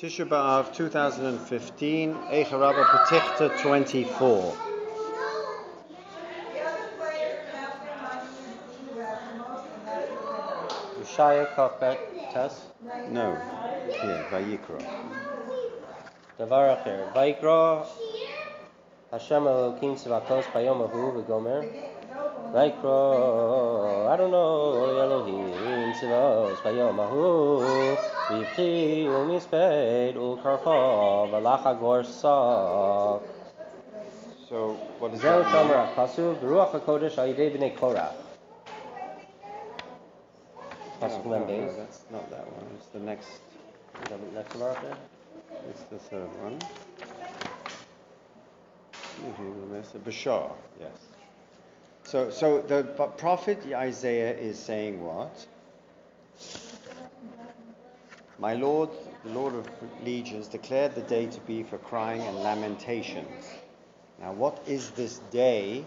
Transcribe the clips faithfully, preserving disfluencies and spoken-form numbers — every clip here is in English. Tisha B'Av two thousand fifteen, Eichah Rabbah Petichta twenty-four. Hoshea Kafbet Tess? No. Here, Vayikra. Dabar akher. Vayikra Hashem Elohim Sivakos Bayom Hahu Vigomer. Vayikra Adonai Elohim Sivakos Bayom Hahu. V'yipchi u'misped u'karko v'lacha gorsa. So, what does that mean? Pasuk, Ruach HaKodesh al-yidei b'nei Korah. Pasuk no, no, no, that's not that one. It's the next. Is that the next one up there? It's the third one. The Beshah, yes. So, so the prophet Isaiah is saying what? My Lord, the Lord of legions, declared the day to be for crying and lamentations. Now, what is this day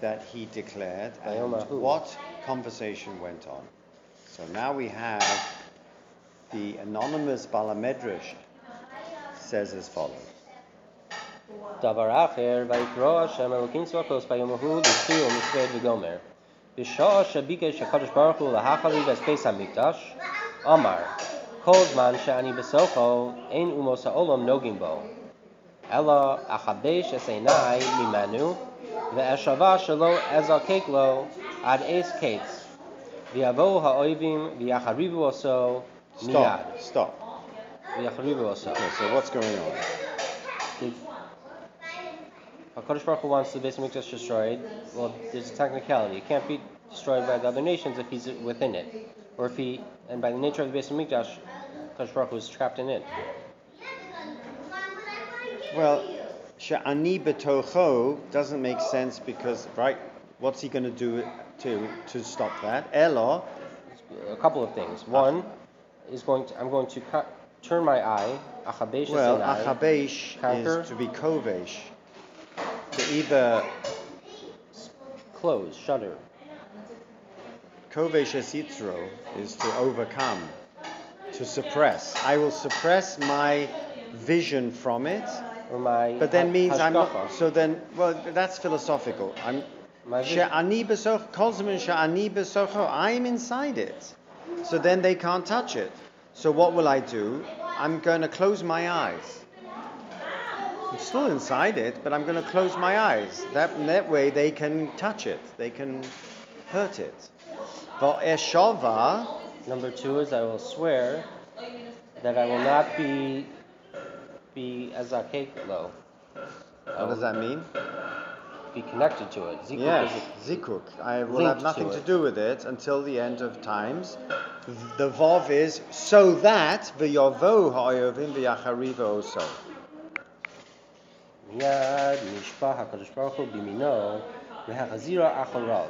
that he declared, and what conversation went on? So now we have the anonymous Baal Midrash says as follows. Dabar akher, Vayikra Hashem Elohim Sivakos Bayom Hahu L'vchi u'misped v'gomer. B'shah shebikesh HaKadosh Baruch Hu l'hachali beis HaMikdash. Amar. Kozman she'ani besoko ein umos ha'olam nogim bo. Ela achabesh es einai mimanu ve'eshava shelo ezalkek lo ad es kates. V'yavo ha'oivim v'yacharivu oso miyad. Stop. Stop. V'yacharivu oso. Okay, so what's going on? Did HaKadosh Baruch Hu wants the Beis HaMikdash destroyed? Well, there's a technicality. It can't be destroyed by the other nations if he's within it. Or if he, and by the nature of the Beis HaMikdash, HaKadosh Baruch Hu is trapped in it. Well, she'ani betocho doesn't make sense because, right, what's he going to do to to stop that? Elo, a couple of things. One is going to, I'm going to cut, turn my eye, achabesh, well, achabesh conquer, is to be kovesh, to either close, shudder. Kovesh es yitro is to overcome, to suppress. I will suppress my vision from it, or my but then ha- means hashkacha. I'm not. So then, well, that's philosophical. I'm she'ani b'socho, kolzeman she'ani b'socho. I'm inside it, so then they can't touch it. So what will I do? I'm going to close my eyes. I'm still inside it, but I'm going to close my eyes. That that way they can touch it. They can hurt it. Number two is I will swear that I will not be be as a cake low. What does that mean? Be connected to it. Zikuk yes, is Zikuk. I will have nothing to, to do with it until the end of times. The Vav is so that V'yavo ha'oyovim v'yacharivu oso. Miyad nishba HaKadosh Baruch Hu b'mino v'hachazira acharav.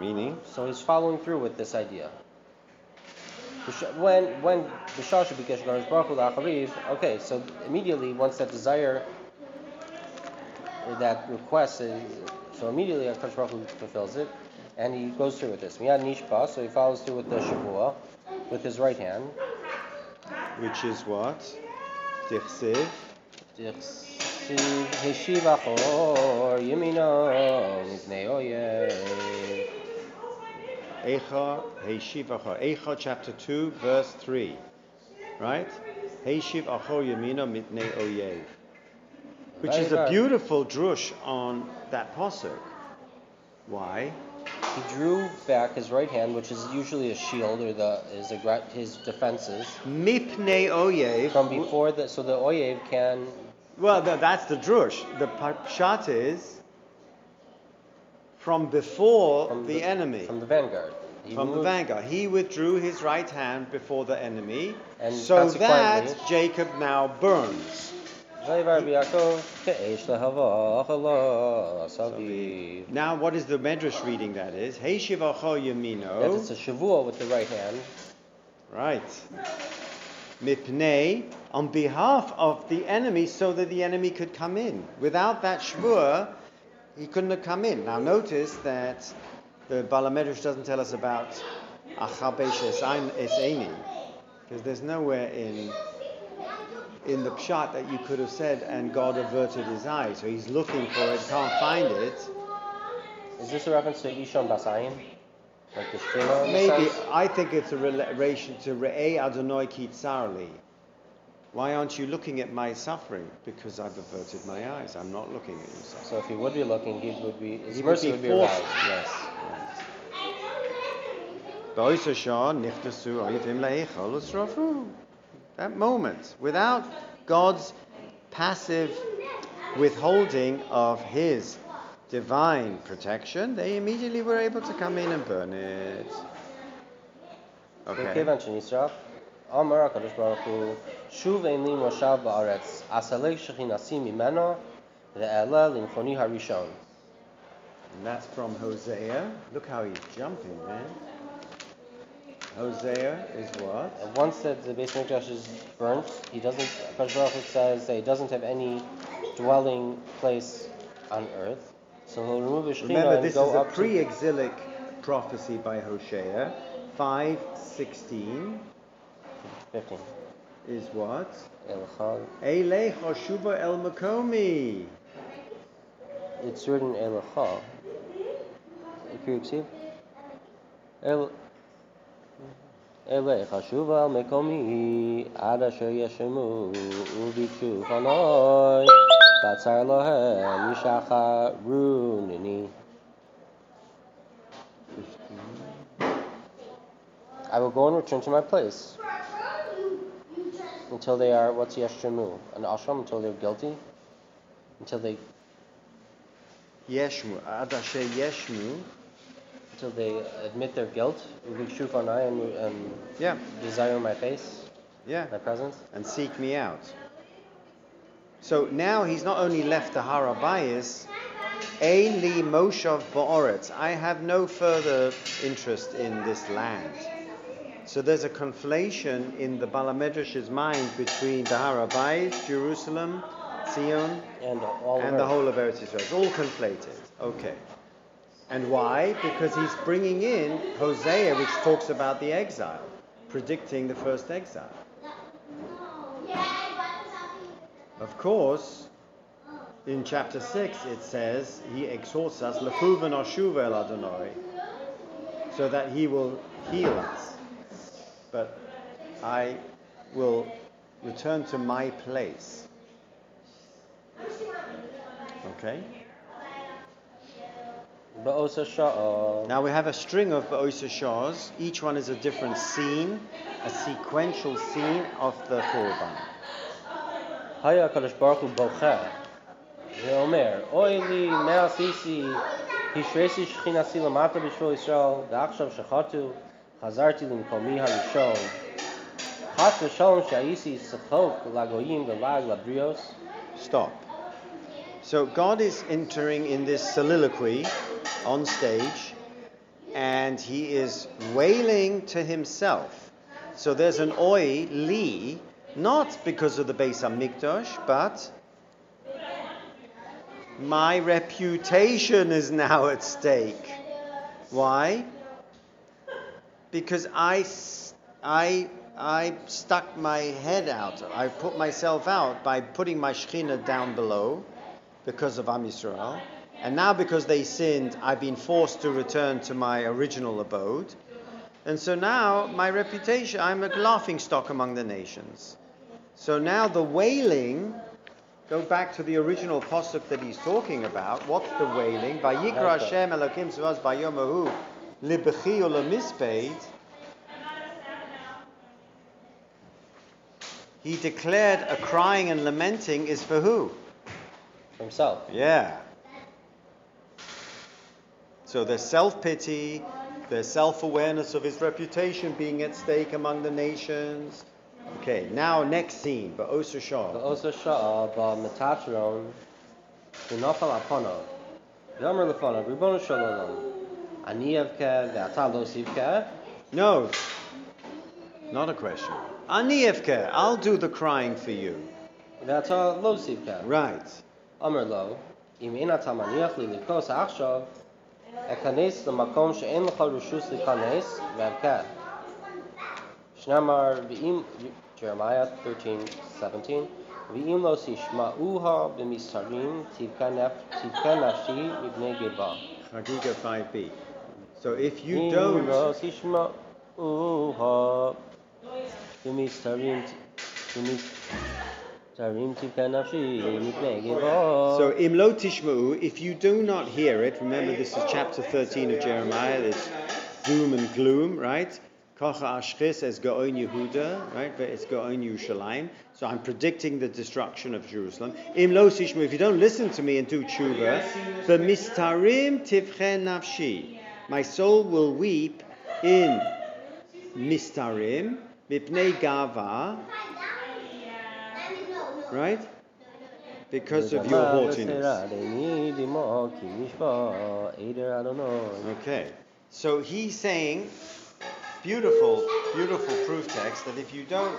Meaning? So he's following through with this idea. When when B'shah shebikesh HaKadosh Baruch Hu l'achariv, okay, so immediately once that desire, or that request, is, so immediately HaKadosh Baruch Hu fulfills it, and he goes through with this. Miyad nishba, so he follows through with the Shavua, with his right hand. Which is what? Dichsiv. Dichsiv Heishiv Achor Yemina Mipnei Oyev. Eicha, Heishiv Achor. Eicha chapter two, verse three. Right? Heishiv Achor Yemina Mipnei Oyev. Which is a beautiful drush on that pasuk. Why? He drew back his right hand, which is usually a shield or the is a, his defenses. Mipnei Oyev. From before the, so the Oyev can. Well, the, that's the drush. The pshat is. From before from the, the enemy. From the vanguard. He from moved. the vanguard. He withdrew his right hand before the enemy, and so that Jacob now burns. Now what is the medrash reading that is? Heishiv Achor Yemino. That it's a shavua with the right hand. Right. Mipnei, on behalf of the enemy, so that the enemy could come in. Without that shavua, he couldn't have come in. Now notice that the Baal Midrash doesn't tell us about Achabesh es Eini. because there's nowhere in in the pshat that you could have said, and God averted his eyes, so he's looking for it, can't find it. Is this a reference to Ishon Basayim? Like the Shema? Maybe. Sense? I think it's a relation to Re'ei Adonai Ki Tsarli. Why aren't you looking at my suffering? Because I've averted my eyes. I'm not looking at you. So if he would be looking, he would be. His he mercy would be, would be aroused. Yes. Right. That moment, without God's passive withholding of His divine protection, they immediately were able to come in and burn it. Okay. Amar HaKadosh Baruch Hu, Shuv Eini Moshav Ba'aretz, Asalei Shechinasi Mimeno, Ve'ela Limchoni HaRishon. And that's from Hosea. Look how he's jumping, man. Hosea is what? And once that the Beis HaMikdash is burnt, he doesn't, HaKadosh Baruch Hu says that he doesn't have any dwelling place on earth. So he'll remove his Shechina. Remember, this is a pre-exilic prophecy by Hoshea, five sixteen. fifteen. Is what? Elchal. Eilech Hashuva El Makomi. It's written Elchal. If you receive. El. Eilech Hashuva El Makomi. Ad Asher Yeshemu. Ubichu Hanoi. Batzar Lohem. Yishacha Runini. I will go and return to my place. Until they are, what's Yeshmu? An ashram, until they're guilty? Until they... Yeshmu, Adashe Yeshmu. Until they admit their guilt, and, and yeah. desire my face, yeah. my presence. And seek me out. So now he's not only left the Harabayis, Ein li moshav ba'aretz. I have no further interest in this land. So there's a conflation in the Baal Midrash's mind between the Harabays, Jerusalem, Zion, and, all and the whole of Eretz Yisrael. It's all conflated. Okay. And why? Because he's bringing in Hosea, which talks about the exile, predicting the first exile. Of course, in chapter six it says, he exhorts us, L'chuven oshuva el Adonai, so that he will heal us. But I will return to my place. Okay? Now we have a string of Ba'osashahs. Each one is a different scene, a sequential scene of the Korban. Haya HaKadosh Baruch Hu bocher ve'omer, oi li me'asisi hishresi shechinasi lamata b'shvil Yisrael ve'achshav shechatu Hazarti l'mkomi harishon. Chas v'shalom sha'isi s'chok lagoyim v'lag labrios. Stop. So God is entering in this soliloquy on stage, and he is wailing to himself. So there's an oi li, not because of the Beis HaMikdash, but my reputation is now at stake. Why? Because I, I, I stuck my head out. I put myself out by putting my Shekhinah down below because of Am Yisrael. And now because they sinned, I've been forced to return to my original abode. And so now my reputation, I'm a laughingstock among the nations. So now the wailing, go back to the original posuk that he's talking about. What's the wailing? Vayikra Hashem Elohim Sivakos by Bayom Hahu. Libechi Olamispeit, he declared a crying and lamenting is for who? For himself. Yeah. So there's self-pity, there's self-awareness of his reputation being at stake among the nations. Okay, now next scene. Ba'oser Sha'ah. Ba'oser Sha'ah ba'metatron v'nafal apono v'amar lefono ribono shel olam. No, not a question. Ani evkeh, I'll do the crying for you. Right. Amar lo, im ein ata maniach li likos achshav, ekanes l'makom she'en lecha reshus likanes ve'evkeh. Shnamar v'im, Jeremiah thirteen seventeen. V'im lo sishma'uha b'misarim tivka nafshi ibnei geba. Chagiga five b. So if you don't. V'im lo sishma'uha b'misarim tivka nafshi ibnei geba. So im lo tishma'u, if you do not hear it, remember this is chapter thirteen of Jeremiah. It's doom and gloom, right? Kocha Ashchis as Gaon Yehuda, right? But it's Gaon Yerushalayim. So I'm predicting the destruction of Jerusalem. Im lo tishmu, if you don't listen to me and do tshuva, b'mistarim tivchen nafshi, my soul will weep in mistarim mipnei gava, right? Because of your haughtiness. Okay. So he's saying. Beautiful, beautiful proof text that if you don't,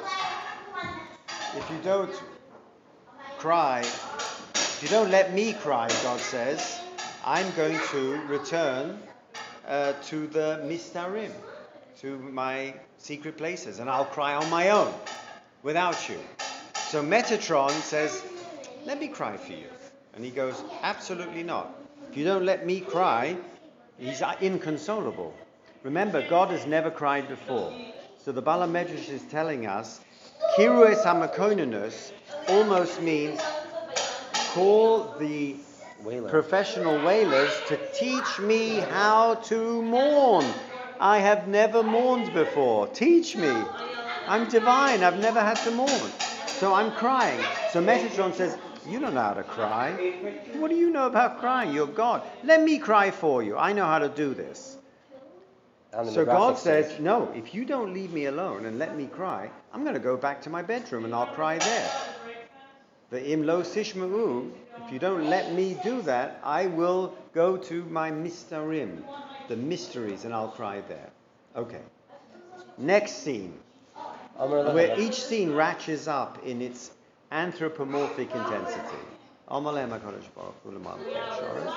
if you don't cry, if you don't let me cry, God says, I'm going to return uh, to the mistarim, to my secret places, and I'll cry on my own, without you. So Metatron says, let me cry for you. And he goes, absolutely not. If you don't let me cry, he's inconsolable. Remember, God has never cried before. So the Baal Midrash is telling us, Kirues Hamakononus almost means call the Wailer. Professional wailers to teach me how to mourn. I have never mourned before. Teach me. I'm divine. I've never had to mourn. So I'm crying. So Metatron says, you don't know how to cry. What do you know about crying? You're God. Let me cry for you. I know how to do this. So God says, stage. No, if you don't leave me alone and let me cry, I'm going to go back to my bedroom and I'll cry there. The im lo sishma'u, if you don't let me do that, I will go to my mistarim, the mysteries, and I'll cry there. Okay. Next scene, where each scene ratchets up in its anthropomorphic intensity. Amalem HaKadosh Baruch Hu l'malchei ha'sharis.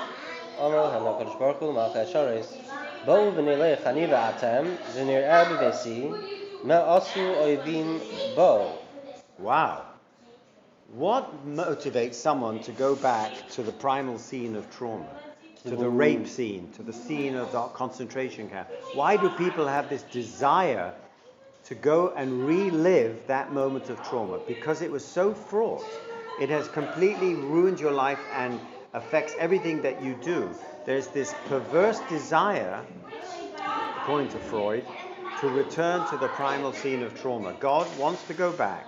Amalem HaKadosh Baruch Hu l'malchei ha'sharis. Ba'u v'nilech ani v'atem v'nir'eh b'vesi me'asu oivim bo. Wow. What motivates someone to go back to the primal scene of trauma, to the rape scene, to the scene of the concentration camp? Why do people have this desire to go and relive that moment of trauma? Because it was so fraught. It has completely ruined your life and affects everything that you do. There's this perverse desire, according to Freud, to return to the primal scene of trauma. God wants to go back.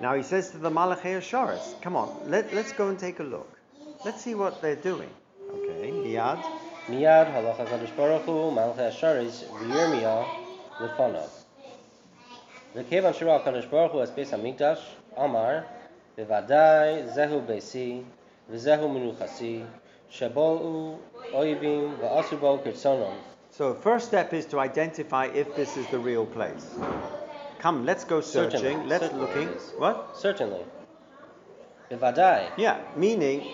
Now he says to the Malachei Asharis, come on, let, let's go and take a look. Let's see what they're doing. Okay, Miyad. Miyad, Halach HaKadosh Baruch Hu, Malachei Asharis, V'yirmiyah, Lefanov. V'kevan shira HaKadosh Baruch Hu, as Beis HaMikdash, Amar, V'vadai, Zehu Beisi, V'zehu Menuchasi, Shabo'u Oyivim V'asubo Kirtsonom. So the first step is to identify if this is the real place. Come, let's go searching. Certainly. Let's Certainly looking. What? Certainly. B'vadai. Yeah, meaning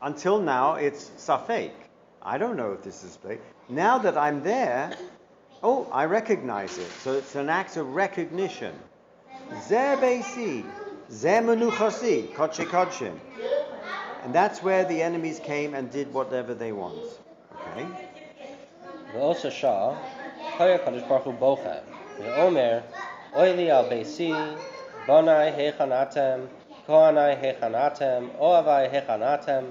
until now it's safek. I don't know if this is fake. Now that I'm there, oh, I recognize it. So it's an act of recognition. Zeh beisi, zeh menuchasi, kodshe kodshim. And that's where the enemies came and did whatever they want. Okay. V'oseh shah, Kaya Kadosh Baruch Hu bocha, V'omer, oi li al beisi, Bonai heichan atem, Kohanai heichan atem, Ohavai heichan atem,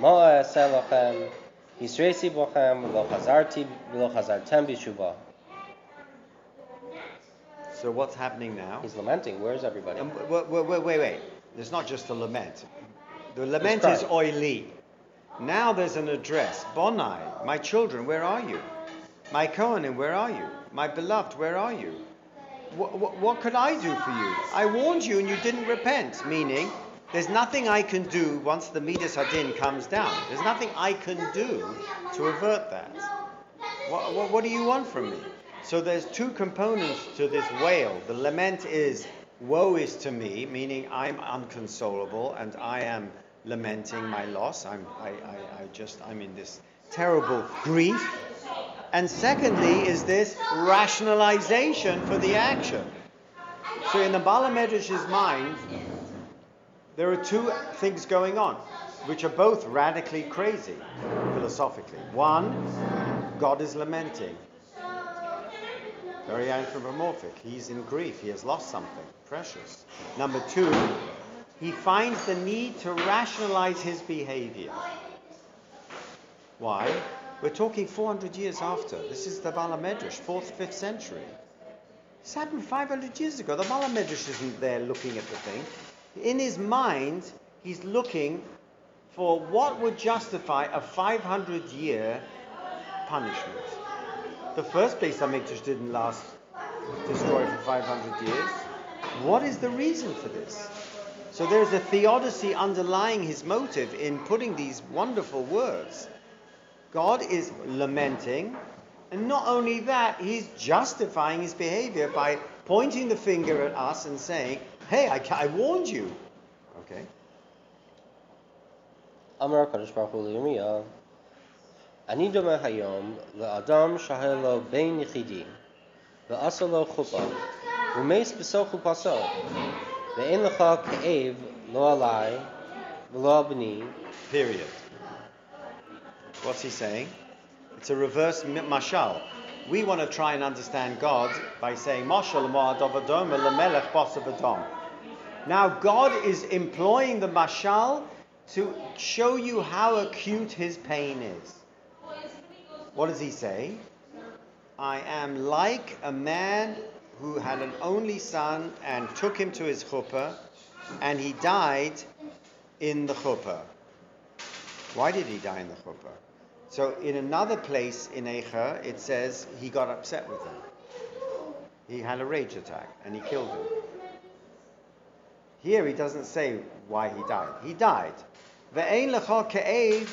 Mo'a eseh lochem, Yisresi bochem, V'lo chazarti, V'lo chazartem b'shuvah. So what's happening now? He's lamenting. Where's everybody? Um, wait, wait, wait, wait. There's not just a lament. The lament is oi li. Now there's an address. Bonai, my children, where are you? My Kohanim, where are you? My beloved, where are you? What, what, what could I do for you? I warned you and you didn't repent. Meaning, there's nothing I can do once the Midas Hadin comes down. There's nothing I can do to avert that. What, what, what do you want from me? So there's two components to this wail. The lament is woe is to me, meaning I'm unconsolable and I am lamenting my loss. I'm, I, I, I just, I'm in this terrible grief. And secondly is this rationalization for the action. So in the Baal Midrash's mind, there are two things going on, which are both radically crazy, philosophically. One, God is lamenting. Very anthropomorphic. He's in grief. He has lost something precious. Number two, he finds the need to rationalize his behavior. Why? We're talking four hundred years after. This is the Baal Midrash, fourth, fifth century. This happened five hundred years ago. The Baal Midrash isn't there looking at the thing. In his mind, he's looking for what would justify a five hundred year punishment. The first Beis HaMikdash didn't last destroyed for five hundred years. What is the reason for this? So there's a theodicy underlying his motive in putting these wonderful words. God is lamenting, and not only that, he's justifying his behavior by pointing the finger at us and saying, hey, I, I warned you. Okay. Amar HaKadosh Baruch Hu Yirmiyah. אני דומה היום לאדם שהיה לו בן יחידי, ועשה לו חופה, ומס בסוף חופתו, ואין לך כאב לא עלי ולא על בני. Period. What's he saying? It's a reverse mashal. We want to try and understand God by saying, Mashal mo'adav adom lemelech basav adom. Now God is employing the mashal to show you how acute his pain is. What does he say? I am like a man who had an only son and took him to his chuppah, and he died in the chuppah. Why did he die in the chuppah? So in another place in Eicha, it says he got upset with him. He had a rage attack and he killed him. Here he doesn't say why he died. He died. Ve'ein lecha ke'ev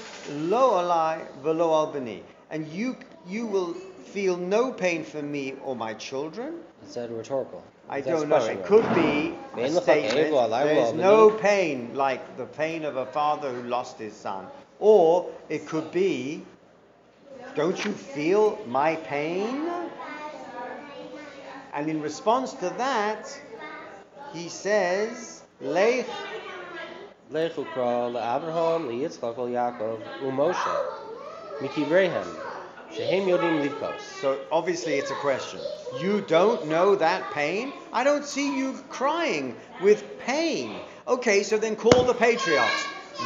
lo alai ve'lo al b'ni. And you you will feel no pain for me or my children? Is that rhetorical? I That's don't know. It could be a statement. There is no pain like the pain of a father who lost his son. Or it could be, don't you feel my pain? And in response to that, he says, Lech Lech ukra leAvraham leYitzchak leYaakov uMoshe. So obviously it's a question. You don't know that pain? I don't see you crying with pain. Okay, so then call the patriarchs.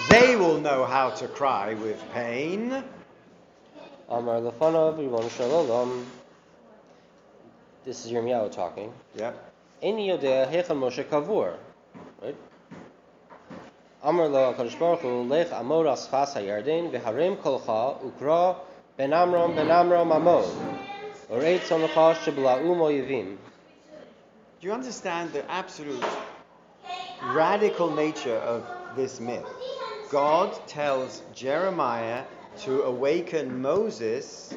They will know how to cry with pain. This is Yirmiyahu talking. Yeah. Right? Amar lo HaKadosh Baruch Hu, Lech amor aschas hayarden, v'harem kolcha, ukra, ben amram, ben amram amor, orei tzoncha shebla'um oyevim. Do you understand the absolute radical nature of this myth? God tells Jeremiah to awaken Moses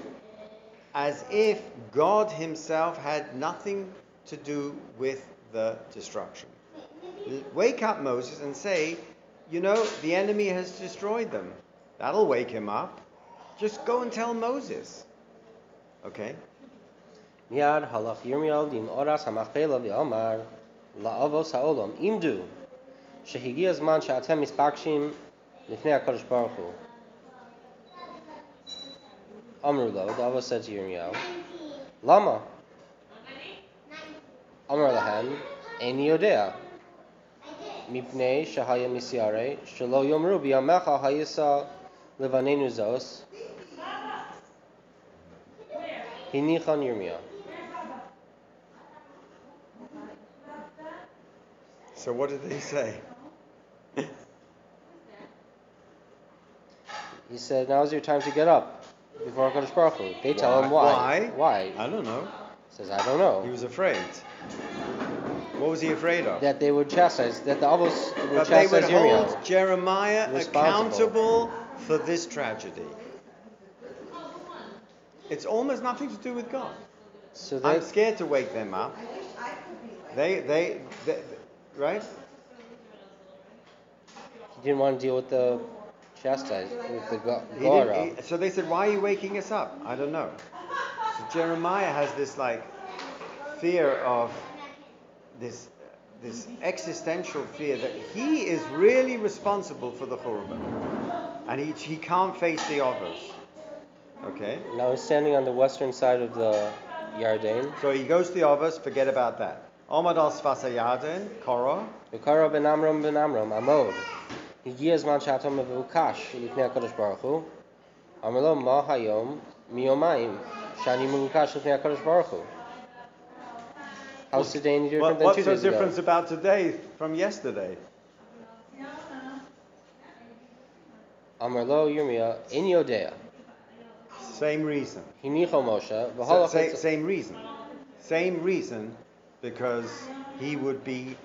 as if God himself had nothing to do with the destruction. Wake up Moses and say, you know, the enemy has destroyed them. That'll wake him up. Just go and tell Moses. Okay? Miad halach Yirmiyahu dim oras hamachpelah v'amar la'avos ha'olam imdu shehigiya zman she'atem mispakshim lifnei HaKadosh Baruch Hu. Amru lo, the avos said to Yirmiyahu, Lama? Amar lahem, eini yodea. Mipnei shahaya misyare shelo yomru biyamecha hayisa levanenu zos hinichan Yirmiyah. So what did they say? He said, now's your time to get up before HaKadosh Baruch Hu. They tell why? him why. Why? Why? I don't know. He says, I don't know. He was afraid. What was he afraid of? That they would chastise, that the Avos would but chastise Yirmiyahu. But they would hold Yirmiyahu Jeremiah accountable for this tragedy. It's almost nothing to do with God. So they, I'm scared to wake them up. They, they, they, they, right? He didn't want to deal with the chastise, with the God. So they said, why are you waking us up? I don't know. Jeremiah has this like fear of this this existential fear that he is really responsible for the Korban, and he he can't face the others. Okay. Now he's standing on the western side of the Yarden. So he goes to the others. Forget about that. Omad al Sfasa Yarden, Korah. V'kara ben Amram ben Amram, Amod. Higiya zman shatom mevukash lifnei HaKadosh Baruch Hu. Amar lo ma hayom miyomayim shani mevukash lifnei HaKadosh Baruch Hu. How's today any different than two days ago? What's the difference about today from yesterday? Amar lo Yirmiyah in Yodea. Same reason. Hinicho Moshe. So, say, same reason. Same reason because he would be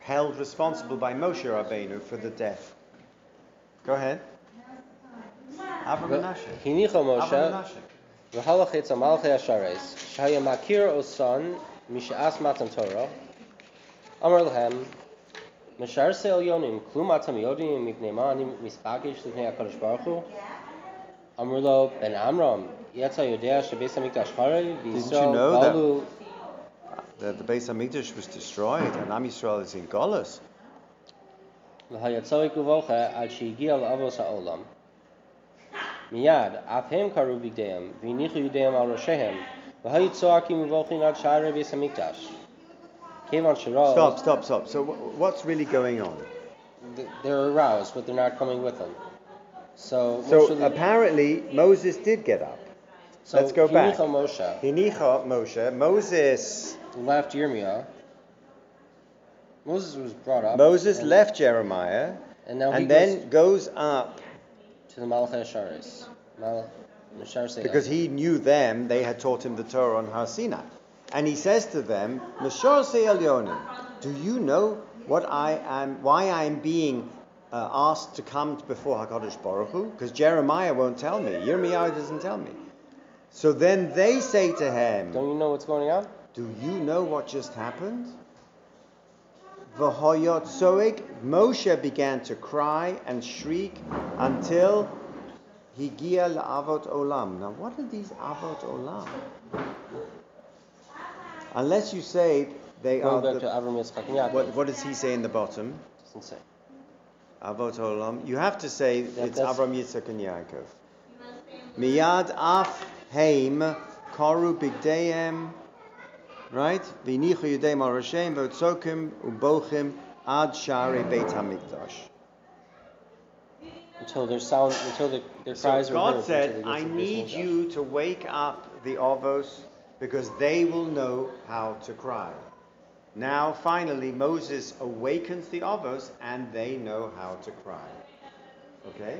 held responsible by Moshe Rabbeinu for the death. Go ahead. Avram Nashik. Hinicho Moshe. V'halachitz amalchei ashares. Shaya makir osan mishas matan Torah. Amar lehem. Mesharsei elyonim klum atam yodim mipnei ma'anim mispagish lifnei HaKadosh Baruch Hu. Amrlo ben Amram, Yatsa Yodea Shabesa Mikdash Hare, Visa Balu. That the Beis HaMikdash was destroyed and Am Yisrael is in Golas. Lahayatsoi Kuvocha al Shigial Avos Haolam. Miyad, Afhem Karubigdeam, Vinichu Yudeam al Roshehem, Lahayitsoakim Vokin al Shire Beis HaMikdash. Kevon Shiro. Stop, stop, stop. So what's really going on? They're aroused, but they're not coming with them. So, so apparently Moses did get up. So let's go back. Moshe. Hinicha Moshe. Moses left Yirmiyah. Moses was brought up. Moses left Jeremiah, and, now and goes then goes up to the Malachei Asharis. Mal- because he knew them; they had taught him the Torah on Har Sinai, and he says to them, "Mesharsei Elyonim, do you know what I am? Why I am being?" Uh, asked to come before HaKadosh Baruch Hu, because Jeremiah won't tell me. Yirmiyahu doesn't tell me. So then they say to him, "Don't you know what's going on? Do you know what just happened?" V'hoyot soik, Moshe began to cry and shriek until higia la'avot olam. Now, what are these avot olam? Unless you say they going are. Back the, to Avram Yitzchak Yaakov. What, what does he say in the bottom? Doesn't say. Avot Olam. You have to say that it's Avram, Yitzchak, and Yaakov. Miyad af heim karu bigdayem. Right? V'nichu yudeim al Rosheim v'otzokim ubochim ad shari Beit HaMikdash. Until their sound, until the, their cries so are heard. God said, "I need you to wake up the Avos because they will know how to cry." Now, finally, Moses awakens the others, and they know how to cry. Okay?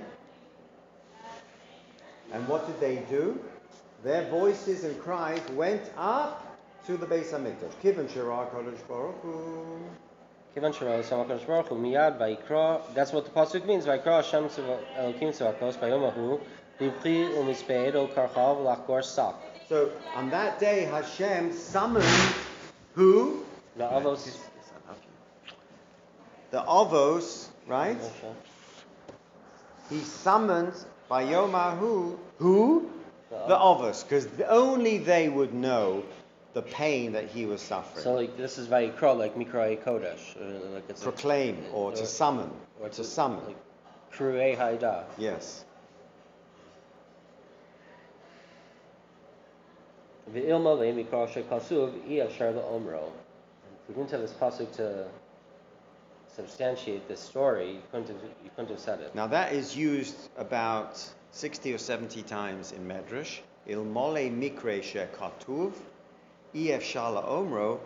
And what did they do? Their voices and cries went up to the Beis HaMikdash. Kivan Shirah HaKadosh Baruch Hu. Kivan Shirah HaKadosh Baruch Hu. Miyad Vayikra. That's what the pasuk means. Vayikra Hashem Elohim Sivakos by Yom Hahu. Livchi u'misped o karchav l'achgor sak. So, on that day, Hashem summoned who? The Avos, is, the Avos, right? He summoned by Yomahu who? The, the Avos, because only they would know the pain that he was suffering. So, like this is Vayikra, like Mikra Kodesh, or like it's proclaim a, or, or to summon, or to, to summon. Like, Kruei Haida. Yes. Ve'ilma le'Mikra she'Pasuv i'ashar le'Omro. You couldn't have this pasuk to substantiate this story. You couldn't, have, you couldn't have said it. Now that is used about sixty or seventy times in medrash. Il mole mikre she'katuv, ef shala omro,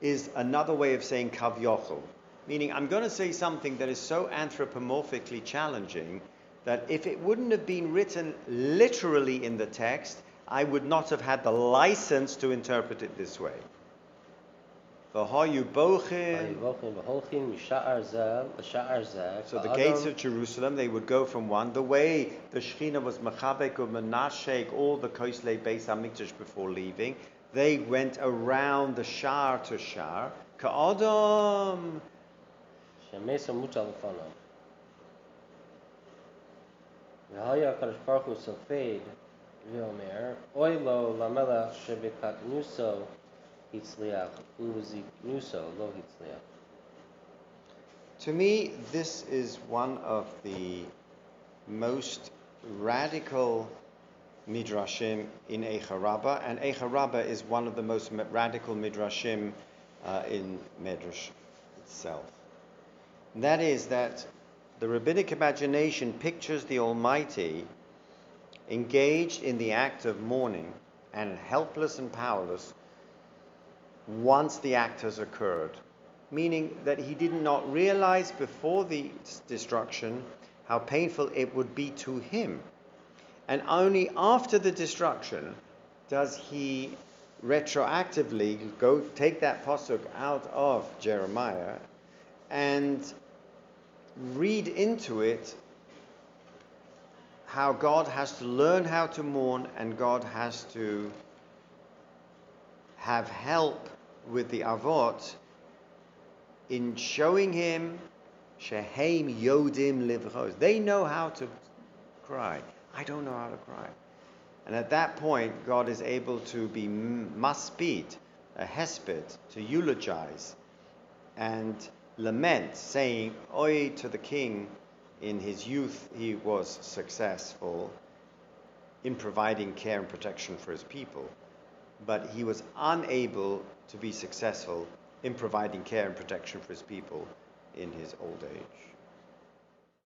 is another way of saying kav yochel, meaning I'm going to say something that is so anthropomorphically challenging that if it wouldn't have been written literally in the text, I would not have had the license to interpret it this way. So the gates of Jerusalem, they would go from one. The way the Shekhinah was Mechabek or Menashek, all the Koslei Beis HaMikdash before leaving, they went around the Shar to Shar. Ka'adam. Vigomer, oi lo lamelach shebekat nuso hitzliach, uzik nuso lo hitzliach. To me, this is one of the most radical midrashim in Eichah Rabbah, and Eichah Rabbah is one of the most radical midrashim uh, in medrash itself. And that is that the rabbinic imagination pictures the Almighty engaged in the act of mourning and helpless and powerless once the act has occurred, meaning that he did not realize before the destruction how painful it would be to him. And only after the destruction does he retroactively go take that pasuk out of Jeremiah and read into it how God has to learn how to mourn and God has to have help with the avot in showing him shehem yodim livros. They know how to cry. I don't know how to cry. And at that point, God is able to be maspid, a hesped, to eulogize and lament, saying, oi to the king, in his youth he was successful in providing care and protection for his people, but he was unable to be successful in providing care and protection for his people in his old age.